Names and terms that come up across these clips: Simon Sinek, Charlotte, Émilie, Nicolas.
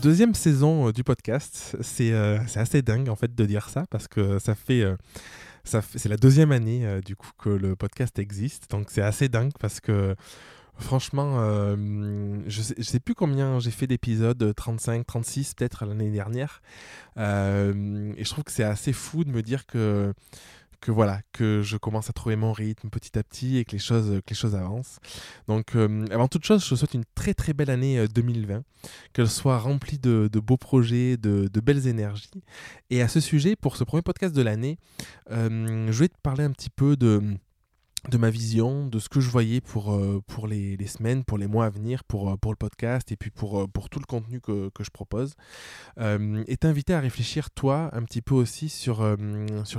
deuxième saison du podcast. C'est assez dingue en fait de dire ça parce que c'est la deuxième année du coup que le podcast existe. Donc c'est assez dingue parce que franchement, je sais plus combien j'ai fait d'épisodes, 35, 36 peut-être l'année dernière. Et je trouve que c'est assez fou de me dire que voilà, que je commence à trouver mon rythme petit à petit et que les choses avancent. Donc avant toute chose, je souhaite une très très belle année 2020, qu'elle soit remplie de beaux projets, de belles énergies. Et à ce sujet, pour ce premier podcast de l'année, je vais te parler un petit peu de ma vision, de ce que je voyais pour les semaines, pour les mois à venir, pour le podcast et puis pour tout le contenu que je propose. Et t'inviter à réfléchir, toi, un petit peu aussi sur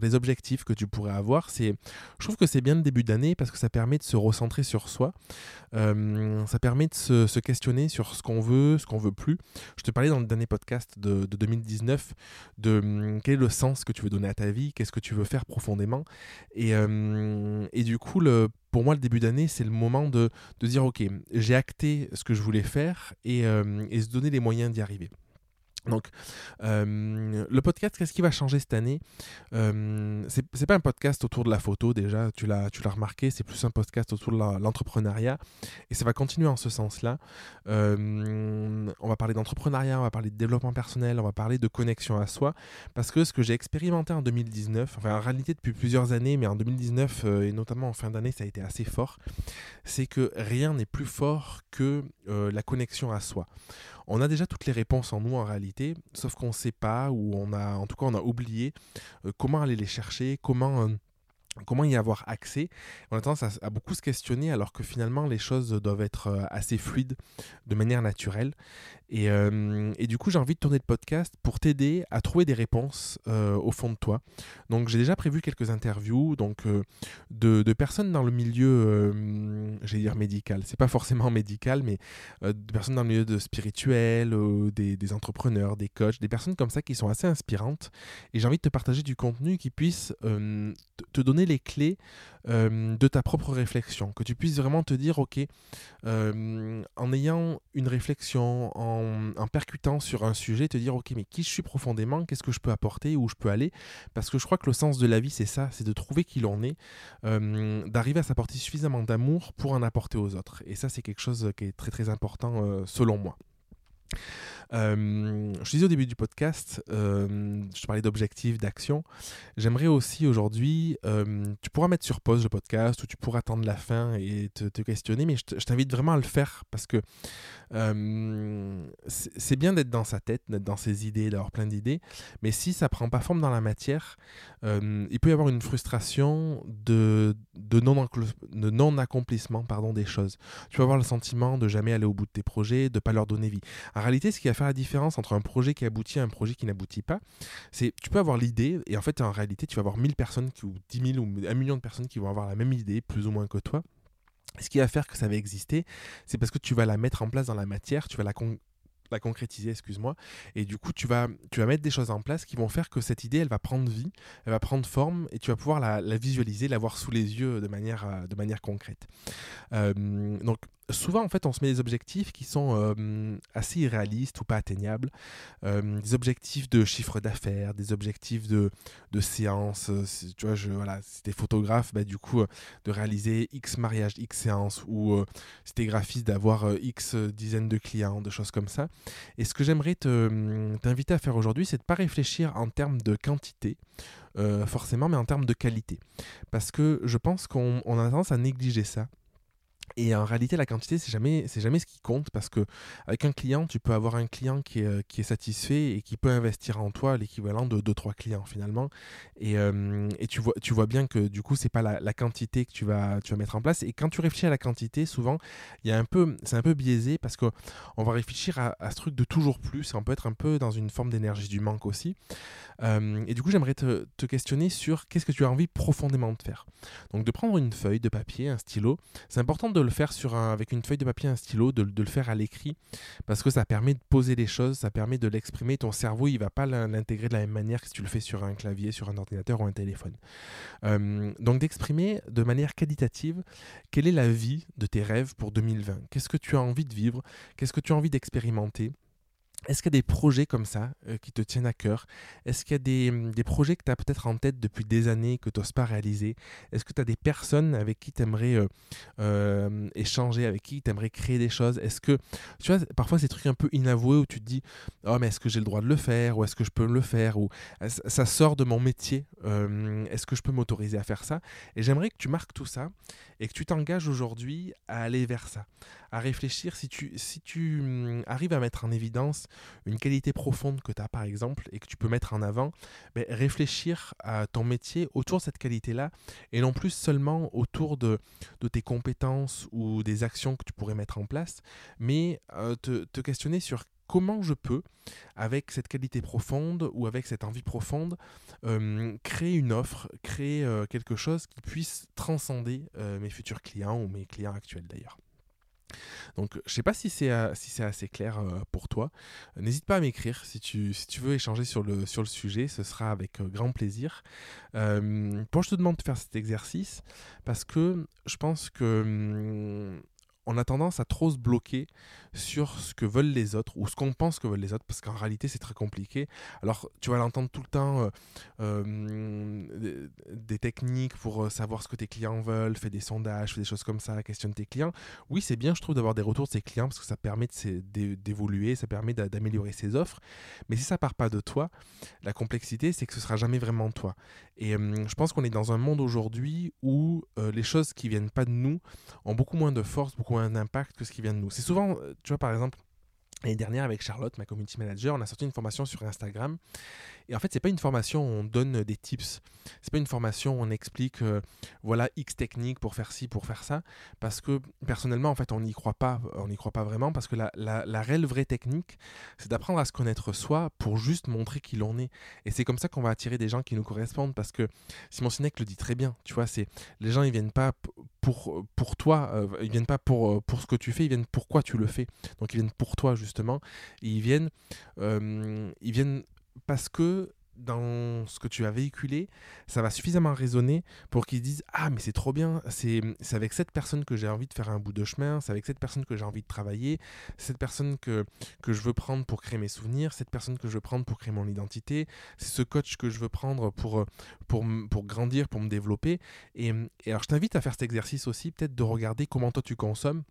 les objectifs que tu pourrais avoir. Je trouve que c'est bien le début d'année parce que ça permet de se recentrer sur soi. Ça permet de se questionner sur ce qu'on veut plus. Je te parlais dans le dernier podcast de 2019 de quel est le sens que tu veux donner à ta vie, qu'est-ce que tu veux faire profondément. Et du coup, pour moi, le début d'année, c'est le moment de dire « Ok, j'ai acté ce que je voulais faire et se donner les moyens d'y arriver ». Donc, le podcast, qu'est-ce qui va changer cette année ? C'est pas un podcast autour de la photo, déjà, tu l'as remarqué, c'est plus un podcast autour de l'entrepreneuriat, et ça va continuer en ce sens-là. On va parler d'entrepreneuriat, on va parler de développement personnel, on va parler de connexion à soi, parce que ce que j'ai expérimenté en 2019, enfin en réalité depuis plusieurs années, mais en 2019, et notamment en fin d'année, ça a été assez fort, c'est que rien n'est plus fort que la connexion à soi. On a déjà toutes les réponses en nous en réalité, sauf qu'on ne sait pas, ou on a oublié comment aller les chercher, comment y avoir accès. On a tendance à beaucoup se questionner alors que finalement les choses doivent être assez fluides de manière naturelle. Et du coup, j'ai envie de tourner le podcast pour t'aider à trouver des réponses au fond de toi. Donc, j'ai déjà prévu quelques interviews de personnes dans le milieu, j'allais dire médical. C'est pas forcément médical, mais de personnes dans le milieu spirituel, des entrepreneurs, des coachs, des personnes comme ça qui sont assez inspirantes. Et j'ai envie de te partager du contenu qui puisse te donner les clés de ta propre réflexion, que tu puisses vraiment te dire, ok, en ayant une réflexion, en percutant sur un sujet, te dire, ok, mais qui je suis profondément, qu'est-ce que je peux apporter, où je peux aller, parce que je crois que le sens de la vie, c'est ça, c'est de trouver qui l'on est, d'arriver à s'apporter suffisamment d'amour pour en apporter aux autres. Et ça, c'est quelque chose qui est très très important selon moi. Je disais au début du podcast, je te parlais d'objectifs, d'action. J'aimerais aussi aujourd'hui, tu pourras mettre sur pause le podcast ou tu pourras attendre la fin et te questionner, mais je t'invite vraiment à le faire parce que c'est bien d'être dans sa tête, d'être dans ses idées, d'avoir plein d'idées, mais si ça ne prend pas forme dans la matière, il peut y avoir une frustration de non-accomplissement des choses. Tu vas avoir le sentiment de jamais aller au bout de tes projets, de ne pas leur donner vie. En réalité, ce qui va faire la différence entre un projet qui aboutit et un projet qui n'aboutit pas, c'est tu peux avoir l'idée et en fait en réalité tu vas avoir 1000 personnes ou 10 000 ou 1 million de personnes qui vont avoir la même idée plus ou moins que toi. Ce qui va faire que ça va exister, c'est parce que tu vas la mettre en place dans la matière, tu vas la concrétiser, et du coup tu vas mettre des choses en place qui vont faire que cette idée elle va prendre vie, elle va prendre forme et tu vas pouvoir la visualiser, la voir sous les yeux de manière concrète. Donc souvent en fait on se met des objectifs qui sont assez irréalistes ou pas atteignables, des objectifs de chiffre d'affaires, des objectifs de séances, tu vois, si t'es photographe, bah, du coup de réaliser X mariages, X séances, ou si t'es graphiste d'avoir X dizaines de clients, de choses comme ça. Et ce que j'aimerais t'inviter à faire aujourd'hui, c'est de ne pas réfléchir en termes de quantité, forcément, mais en termes de qualité. Parce que je pense qu'on a tendance à négliger ça. Et en réalité, la quantité, c'est jamais ce qui compte, parce que avec un client, tu peux avoir un client qui est satisfait et qui peut investir en toi l'équivalent de 2-3 clients finalement. Et tu vois bien que du coup, c'est pas la quantité que tu vas mettre en place. Et quand tu réfléchis à la quantité, souvent, c'est un peu biaisé parce qu'on va réfléchir à ce truc de toujours plus. Et on peut être un peu dans une forme d'énergie du manque aussi. Et du coup, j'aimerais te questionner sur qu'est-ce que tu as envie profondément de faire. Donc, de prendre une feuille de papier, un stylo, c'est important de le faire avec une feuille de papier, un stylo, de le faire à l'écrit, parce que ça permet de poser les choses, ça permet de l'exprimer. Ton cerveau, il ne va pas l'intégrer de la même manière que si tu le fais sur un clavier, sur un ordinateur ou un téléphone. Donc d'exprimer de manière qualitative quelle est la vie de tes rêves pour 2020. Qu'est-ce que tu as envie de vivre ? Qu'est-ce que tu as envie d'expérimenter ? Est-ce qu'il y a des projets comme ça qui te tiennent à cœur? Est-ce qu'il y a des projets que tu as peut-être en tête depuis des années que tu n'oses pas réaliser? Est-ce que tu as des personnes avec qui tu aimerais échanger, avec qui tu aimerais créer des choses? Est-ce que, tu vois, parfois ces trucs un peu inavoués où tu te dis « Oh, mais est-ce que j'ai le droit de le faire? Ou est-ce que je peux le faire? » Ou ça sort de mon métier. Est-ce que je peux m'autoriser à faire ça? Et j'aimerais que tu marques tout ça et que tu t'engages aujourd'hui à aller vers ça, à réfléchir si tu arrives à mettre en évidence une qualité profonde que tu as par exemple et que tu peux mettre en avant, mais réfléchir à ton métier autour de cette qualité-là et non plus seulement autour de tes compétences ou des actions que tu pourrais mettre en place, mais te questionner sur comment je peux, avec cette qualité profonde ou avec cette envie profonde, créer une offre, créer quelque chose qui puisse transcender mes futurs clients ou mes clients actuels d'ailleurs. Donc, je ne sais pas si c'est assez clair pour toi. N'hésite pas à m'écrire si tu veux échanger sur le sujet, ce sera avec grand plaisir. Pourquoi je te demande de faire cet exercice? Parce que je pense que on a tendance à trop se bloquer sur ce que veulent les autres ou ce qu'on pense que veulent les autres, parce qu'en réalité c'est très compliqué. Alors tu vas l'entendre tout le temps, des techniques pour savoir ce que tes clients veulent, fais des sondages, fais des choses comme ça, questionne tes clients. Oui, c'est bien, je trouve, d'avoir des retours de ses clients parce que ça permet d'évoluer, ça permet d'améliorer ses offres. Mais si ça part pas de toi, la complexité c'est que ce sera jamais vraiment toi. Et je pense qu'on est dans un monde aujourd'hui où les choses qui viennent pas de nous ont beaucoup moins de force, beaucoup un impact que ce qui vient de nous. C'est souvent, tu vois, par exemple, l'année dernière avec Charlotte, ma community manager, on a sorti une formation sur Instagram. Et en fait, c'est pas une formation où on donne des tips. C'est pas une formation où on explique, voilà, X techniques pour faire ci, pour faire ça. Parce que personnellement, en fait, on n'y croit pas vraiment. Parce que la réelle vraie technique, c'est d'apprendre à se connaître soi pour juste montrer qui l'on est. Et c'est comme ça qu'on va attirer des gens qui nous correspondent. Parce que Simon Sinek le dit très bien. Tu vois, c'est les gens, ils viennent pas pour toi, ils viennent pas pour ce que tu fais, ils viennent pourquoi tu le fais. Donc ils viennent pour toi justement, et ils viennent parce que dans ce que tu as véhiculé, ça va suffisamment résonner pour qu'ils disent « Ah, mais c'est trop bien, c'est avec cette personne que j'ai envie de faire un bout de chemin, c'est avec cette personne que j'ai envie de travailler, c'est cette personne que je veux prendre pour créer mes souvenirs, cette personne que je veux prendre pour créer mon identité, c'est ce coach que je veux prendre pour grandir, pour me développer. » Et alors, je t'invite à faire cet exercice aussi, peut-être de regarder comment toi tu consommes.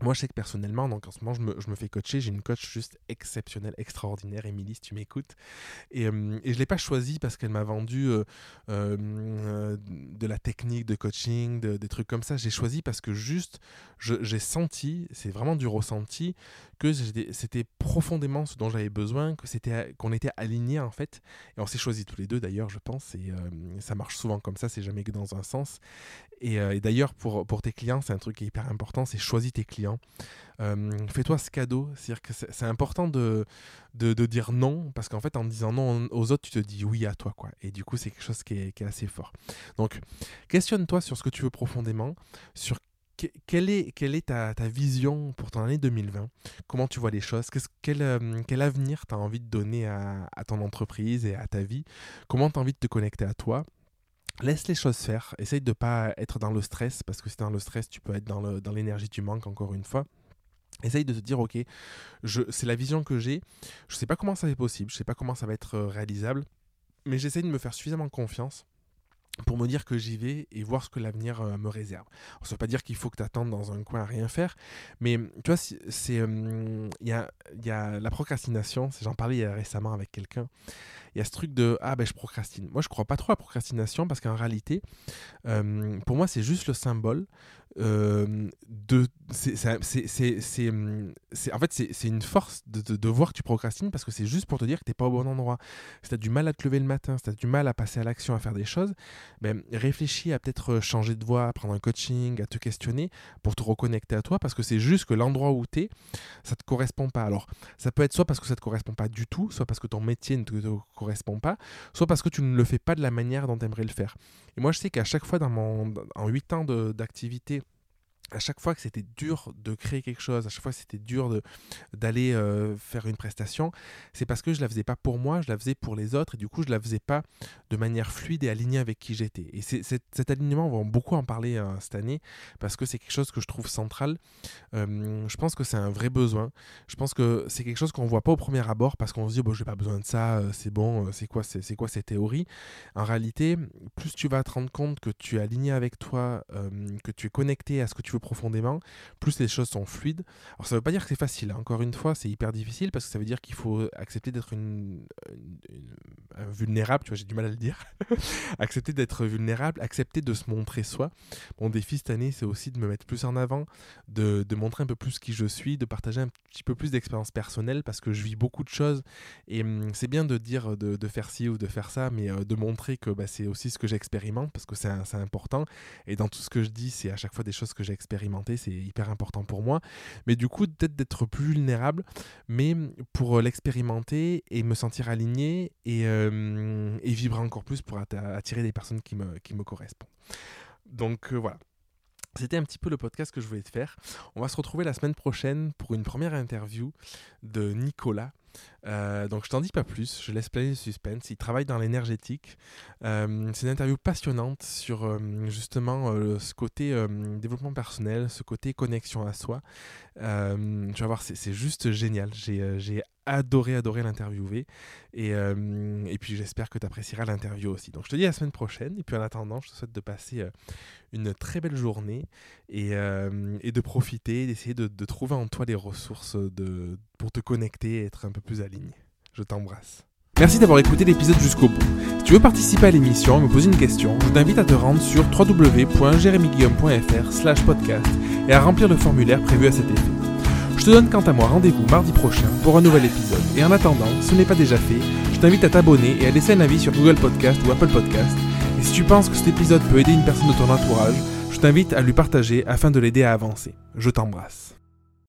Moi, je sais que personnellement, donc en ce moment, je me fais coacher. J'ai une coach juste exceptionnelle, extraordinaire, Émilie, si tu m'écoutes. Et je ne l'ai pas choisie parce qu'elle m'a vendu de la technique de coaching, des trucs comme ça. J'ai choisi parce que juste, j'ai senti, c'est vraiment du ressenti, que c'était profondément ce dont j'avais besoin, qu'on était alignés en fait. Et on s'est choisis tous les deux d'ailleurs, je pense. Et ça marche souvent comme ça, c'est jamais que dans un sens. Et d'ailleurs, pour tes clients, c'est un truc qui est hyper important, c'est choisis tes clients. Fais-toi ce cadeau, c'est-à-dire que c'est important de dire non, parce qu'en fait en disant non aux autres, tu te dis oui à toi, quoi. Et du coup c'est quelque chose qui est assez fort. Donc questionne-toi sur ce que tu veux profondément, sur quelle est ta vision pour ton année 2020, comment tu vois les choses, quel avenir tu as envie de donner à ton entreprise et à ta vie, comment tu as envie de te connecter à toi. Laisse les choses faire, essaye de ne pas être dans le stress, parce que si tu es dans le stress, tu peux être dans l'énergie du manque, encore une fois. Essaye de te dire, ok, c'est la vision que j'ai, je ne sais pas comment ça va être possible, je ne sais pas comment ça va être réalisable, mais j'essaye de me faire suffisamment confiance pour me dire que j'y vais et voir ce que l'avenir me réserve. Alors, ça ne veut pas dire qu'il faut que tu attendes dans un coin à rien faire, mais tu vois, il y a la procrastination, j'en parlais récemment avec quelqu'un, il y a ce truc de « Ah ben je procrastine ». Moi je ne crois pas trop à la procrastination parce qu'en réalité, pour moi c'est juste le symbole c'est une force de voir que tu procrastines parce que c'est juste pour te dire que tu n'es pas au bon endroit. Si tu as du mal à te lever le matin, si tu as du mal à passer à l'action, à faire des choses, ben, réfléchis à peut-être changer de voie, à prendre un coaching, à te questionner pour te reconnecter à toi parce que c'est juste que l'endroit où tu es, ça ne te correspond pas. Alors ça peut être soit parce que ça ne te correspond pas du tout, soit parce que ton métier ne te correspond pas, soit parce que tu ne le fais pas de la manière dont tu aimerais le faire. Et moi je sais qu'à chaque fois en 8 ans d'activité à chaque fois que c'était dur de créer quelque chose, à chaque fois que c'était dur d'aller faire une prestation, c'est parce que je la faisais pas pour moi, je la faisais pour les autres, et du coup je la faisais pas de manière fluide et alignée avec qui j'étais. Et cet alignement, on va beaucoup en parler cette année, parce que c'est quelque chose que je trouve central. Je pense que c'est un vrai besoin. Je pense que c'est quelque chose qu'on voit pas au premier abord, parce qu'on se dit bon, j'ai pas besoin de ça, c'est bon, c'est quoi ces théories. En réalité, plus tu vas te rendre compte que tu es aligné avec toi, que tu es connecté à ce que tu veux profondément, plus les choses sont fluides. Alors ça veut pas dire que c'est facile, encore une fois c'est hyper difficile, parce que ça veut dire qu'il faut accepter d'être vulnérable, tu vois, j'ai du mal à le dire accepter d'être vulnérable, accepter de se montrer soi. Mon défi cette année, c'est aussi de me mettre plus en avant, de montrer un peu plus qui je suis, de partager un petit peu plus d'expérience personnelle, parce que je vis beaucoup de choses, et c'est bien de dire de faire ci ou de faire ça, mais de montrer que bah, c'est aussi ce que j'expérimente, parce que c'est important, et dans tout ce que je dis, c'est à chaque fois des choses que j'expérimenté, c'est hyper important pour moi. Mais du coup, peut-être d'être plus vulnérable, mais pour l'expérimenter et me sentir aligné et vibrer encore plus pour attirer des personnes qui me correspondent. Donc voilà. C'était un petit peu le podcast que je voulais te faire. On va se retrouver la semaine prochaine pour une première interview de Nicolas. Donc je t'en dis pas plus, je laisse planer le suspense. Il travaille dans l'énergétique. C'est une interview passionnante sur justement ce côté développement personnel, ce côté connexion à soi. Tu vas voir, c'est juste génial. J'ai adoré l'interviewer, et puis j'espère que tu apprécieras l'interview aussi. Donc je te dis à la semaine prochaine, et puis en attendant, je te souhaite de passer une très belle journée et de profiter, d'essayer de trouver en toi les ressources pour te connecter et être un peu plus aligné. Je t'embrasse. Merci d'avoir écouté l'épisode jusqu'au bout. Si tu veux participer à l'émission et me poser une question, je t'invite à te rendre sur www.jeremyguillaume.fr/podcast et à remplir le formulaire prévu à cet effet. Je te donne quant à moi rendez-vous mardi prochain pour un nouvel épisode. Et en attendant, si ce n'est pas déjà fait, je t'invite à t'abonner et à laisser un avis sur Google Podcast ou Apple Podcast. Et si tu penses que cet épisode peut aider une personne de ton entourage, je t'invite à lui partager afin de l'aider à avancer. Je t'embrasse.